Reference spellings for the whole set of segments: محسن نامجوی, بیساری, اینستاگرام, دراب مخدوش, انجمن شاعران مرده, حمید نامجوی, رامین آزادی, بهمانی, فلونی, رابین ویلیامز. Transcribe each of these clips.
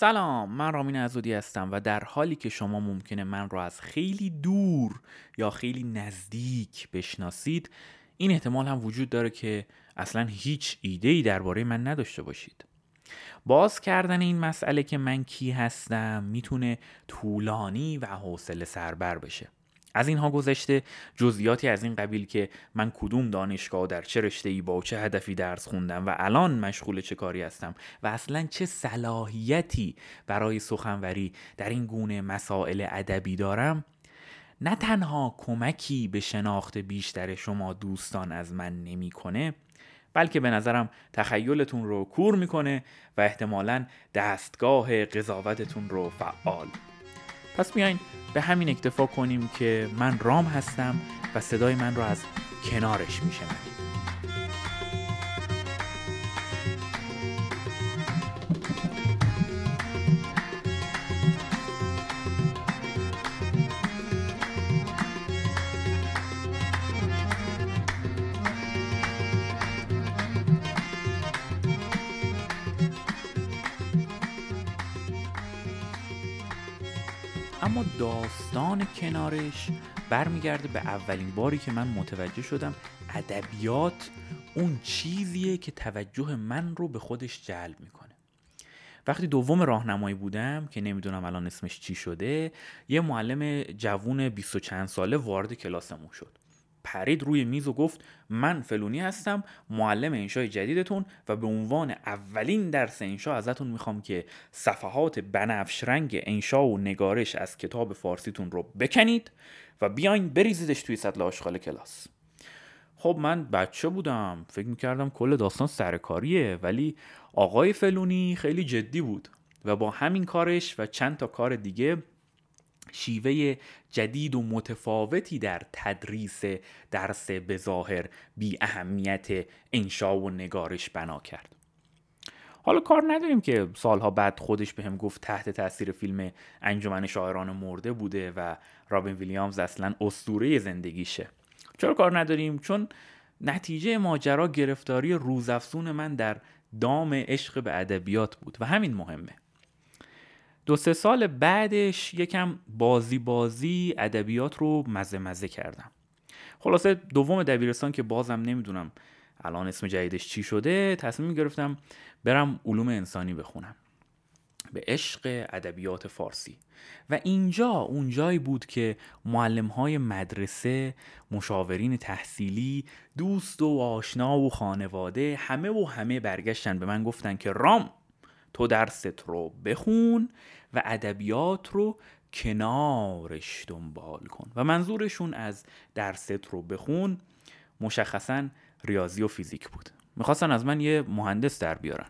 سلام، من رامین آزادی هستم و در حالی که شما ممکنه من رو از خیلی دور یا خیلی نزدیک بشناسید، این احتمال هم وجود داره که اصلا هیچ ایده‌ای درباره من نداشته باشید. باز کردن این مسئله که من کی هستم میتونه طولانی و حوصله سربر بشه. از اینها گذشته جزئیاتی از این قبیل که من کدوم دانشگاه، در چه رشته‌ای، با چه هدفی درس خوندم و الان مشغول چه کاری هستم و اصلاً چه صلاحیتی برای سخنوری در این گونه مسائل ادبی دارم، نه تنها کمکی به شناخت بیشتر شما دوستان از من نمی‌کنه، بلکه به نظرم تخیلتون رو کور می‌کنه و احتمالاً دستگاه قضاوتتون رو فعال. پس بیاین به همین اکتفا کنیم که من رام هستم و صدای من رو از کنارش میشنوید. اما داستان کنارش برمیگرده به اولین باری که من متوجه شدم ادبیات اون چیزیه که توجه من رو به خودش جلب میکنه. وقتی دوم راهنمایی بودم که نمیدونم الان اسمش چی شده، یه معلم جوون 20 و چند ساله وارد کلاسمون شد. پرید روی میز و گفت من فلونی هستم، معلم انشای جدیدتون و به عنوان اولین درس انشا ازتون میخوام که صفحات بنفش رنگ انشا و نگارش از کتاب فارسیتون رو بکنید و بیاین بریزیدش توی سطل آشغال کلاس. خب من بچه بودم، فکر میکردم کل داستان سرکاریه، ولی آقای فلونی خیلی جدی بود و با همین کارش و چند تا کار دیگه شیوه جدید و متفاوتی در تدریس درس بظاهر بی اهمیت انشا و نگارش بنا کرد. حالا کار نداریم که سالها بعد خودش بهم گفت تحت تاثیر فیلم انجمن شاعران مرده بوده و رابین ویلیامز اصلا اسطوره زندگیشه. چرا کار نداریم؟ چون نتیجه ماجرا گرفتاری روزافزون من در دام عشق به ادبیات بود و همین مهمه. 2-3 سال بعدش یکم بازی ادبیات رو مزه کردم. خلاصه دوم دبیرستان که بازم نمیدونم الان اسم جدیدش چی شده، تصمیم گرفتم برم علوم انسانی بخونم، به عشق ادبیات فارسی. و اینجا اون جایی بود که معلم‌های مدرسه، مشاورین تحصیلی، دوست و آشنا و خانواده همه برگشتن به من گفتن که رام، تو درست رو بخون و ادبیات رو کنارش دنبال کن. و منظورشون از درست رو بخون مشخصاً ریاضی و فیزیک بود. میخواستن از من یه مهندس در بیارن.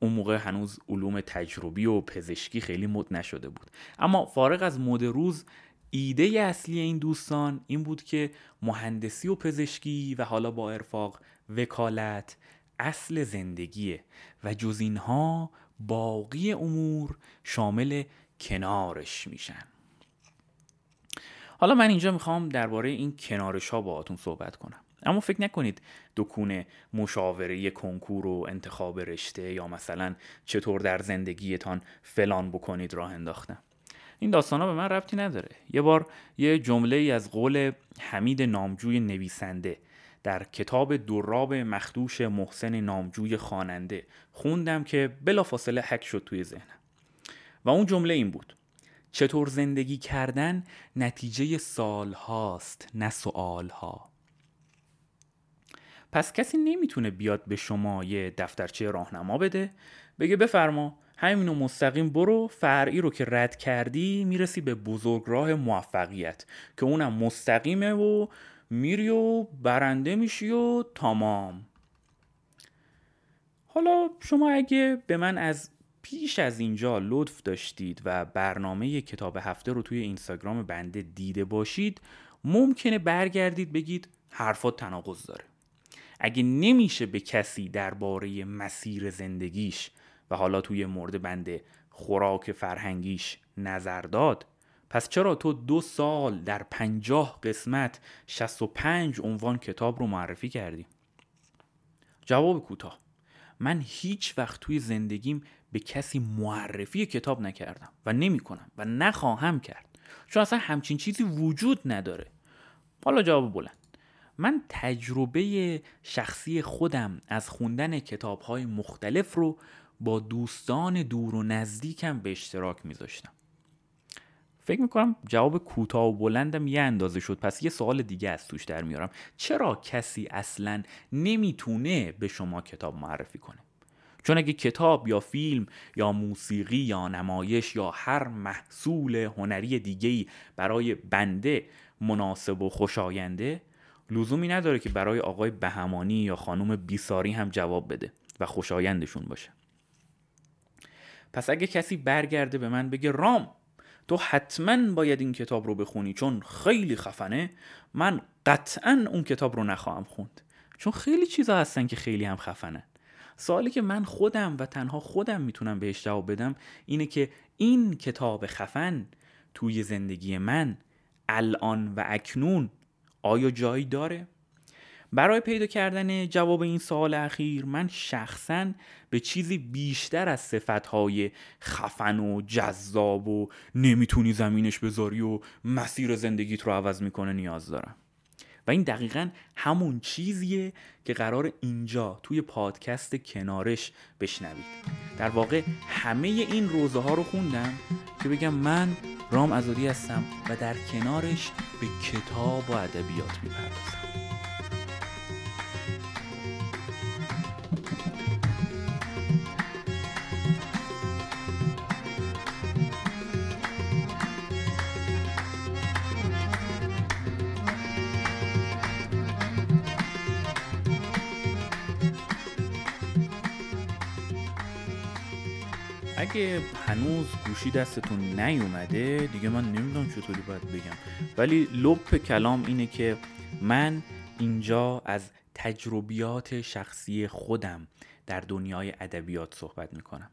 اون موقع هنوز علوم تجربی و پزشکی خیلی مد نشده بود. اما فارغ از مد روز، ایده اصلی این دوستان این بود که مهندسی و پزشکی و حالا با ارفاق وکالت اصل زندگیه و جز اینها باقی امور شامل کنارش میشن. حالا من اینجا میخوام درباره این کنارش ها باهاتون صحبت کنم، اما فکر نکنید دکونه مشاوره کنکور و انتخاب رشته یا مثلا چطور در زندگیتان فلان بکنید راه انداختم. این داستانا به من ربطی نداره. یه بار یه جمله ای از قول حمید نامجوی نویسنده در کتاب دراب مخدوش محسن نامجوی خواننده خوندم که بلافاصله هک شد توی ذهنم و اون جمله این بود: چطور زندگی کردن نتیجه سال هاست نه سؤال ها. پس کسی نمیتونه بیاد به شما یه دفترچه راهنما بده بگه بفرما همینو مستقیم برو، فرعی رو که رد کردی میرسی به بزرگراه موفقیت که اونم مستقیمه و میری و برنده میشی و تمام. حالا شما اگه به من از پیش از اینجا لطف داشتید و برنامه کتاب هفته رو توی اینستاگرام بنده دیده باشید، ممکنه برگردید بگید حرفات تناقض داره. اگه نمیشه به کسی درباره مسیر زندگیش و حالا توی مورد بنده خوراک فرهنگیش نظر داد، پس چرا تو 2 سال در 50 قسمت 65 عنوان کتاب رو معرفی کردی؟ جواب کوتاه: من هیچ وقت توی زندگیم به کسی معرفی کتاب نکردم و نمی‌کنم و نخواهم کرد، چون اصلا همچین چیزی وجود نداره. حالا جواب بلند، من تجربه شخصی خودم از خوندن کتاب‌های مختلف رو با دوستان دور و نزدیکم به اشتراک می‌ذاشتم. فکر میکنم جواب کوتاه و بلندم یه اندازه شد، پس یه سوال دیگه از توش در میارم. چرا کسی اصلا نمیتونه به شما کتاب معرفی کنه؟ چون اگه کتاب یا فیلم یا موسیقی یا نمایش یا هر محصول هنری دیگه‌ای برای بنده مناسب و خوشاینده، لزومی نداره که برای آقای بهمانی یا خانم بیساری هم جواب بده و خوشایندشون باشه. پس اگه کسی برگرده به من بگه رام تو حتما باید این کتاب رو بخونی چون خیلی خفنه، من قطعاً اون کتاب رو نخواهم خوند، چون خیلی چیزا هستن که خیلی هم خفنن. سوالی که من خودم و تنها خودم میتونم بهش جواب بدم اینه که این کتاب خفن توی زندگی من الان و اکنون آیا جایی داره؟ برای پیدا کردن جواب این سوال اخیر، من شخصاً به چیزی بیشتر از صفتهای خفن و جذاب و نمیتونی زمینش بذاری و مسیر زندگیت رو عوض میکنه نیاز دارم. و این دقیقاً همون چیزیه که قرار اینجا توی پادکست کنارش بشنوید. در واقع همه این روزه ها رو خوندم که بگم من رام آزادی هستم و در کنارش به کتاب و ادبیات میپردازم. اگه هنوز گوشی دستتون نیومده دیگه من نمیدونم چطوری باید بگم، ولی لب کلام اینه که من اینجا از تجربیات شخصی خودم در دنیای ادبیات صحبت میکنم.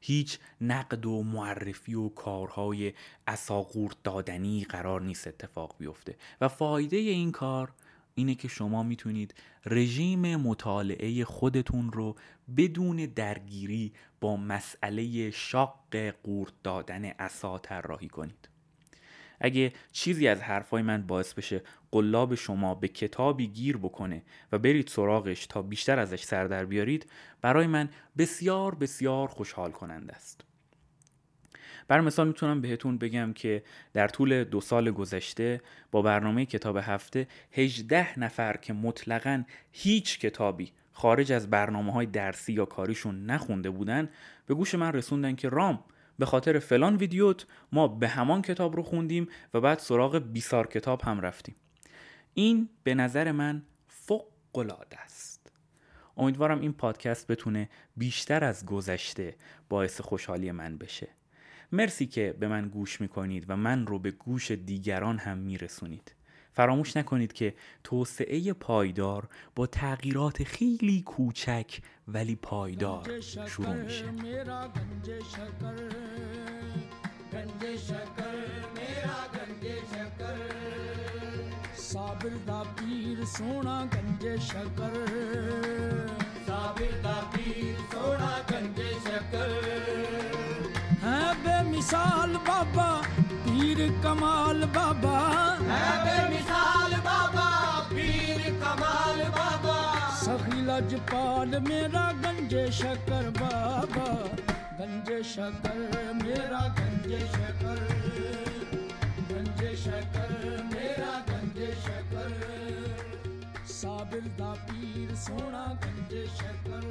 هیچ نقد و معرفی و کارهای اساقورت دادنی قرار نیست اتفاق بیفته و فایده این کار اینه که شما میتونید رژیم مطالعه خودتون رو بدون درگیری با مسئله شاق قورت دادن عصا طراحی کنید. اگه چیزی از حرفای من باعث بشه قلاب شما به کتابی گیر بکنه و برید سراغش تا بیشتر ازش سر در بیارید، برای من بسیار بسیار خوشحال کننده است. برای مثال میتونم بهتون بگم که در طول 2 سال گذشته با برنامه کتاب هفته 18 نفر که مطلقاً هیچ کتابی خارج از برنامه‌های درسی یا کاریشون نخونده بودن به گوش من رسوندن که رام به خاطر فلان ویدیوت ما به همان کتاب رو خوندیم و بعد سراغ بیسار کتاب هم رفتیم. این به نظر من فوق‌العاده است. امیدوارم این پادکست بتونه بیشتر از گذشته باعث خوشحالی من بشه. مرسی که به من گوش میکنید و من رو به گوش دیگران هم میرسونید. فراموش نکنید که توسعه پایدار با تغییرات خیلی کوچک ولی پایدار شروع میشه. مثال بابا پیر کمال بابا ہے بے مثال بابا پیر کمال بابا سخی لجپال میرا گنجے شکر بابا گنجے شکر میرا گنجے شکر گنجے شکر میرا گنجے شکر صابر دا پیر سونا گنجے شکر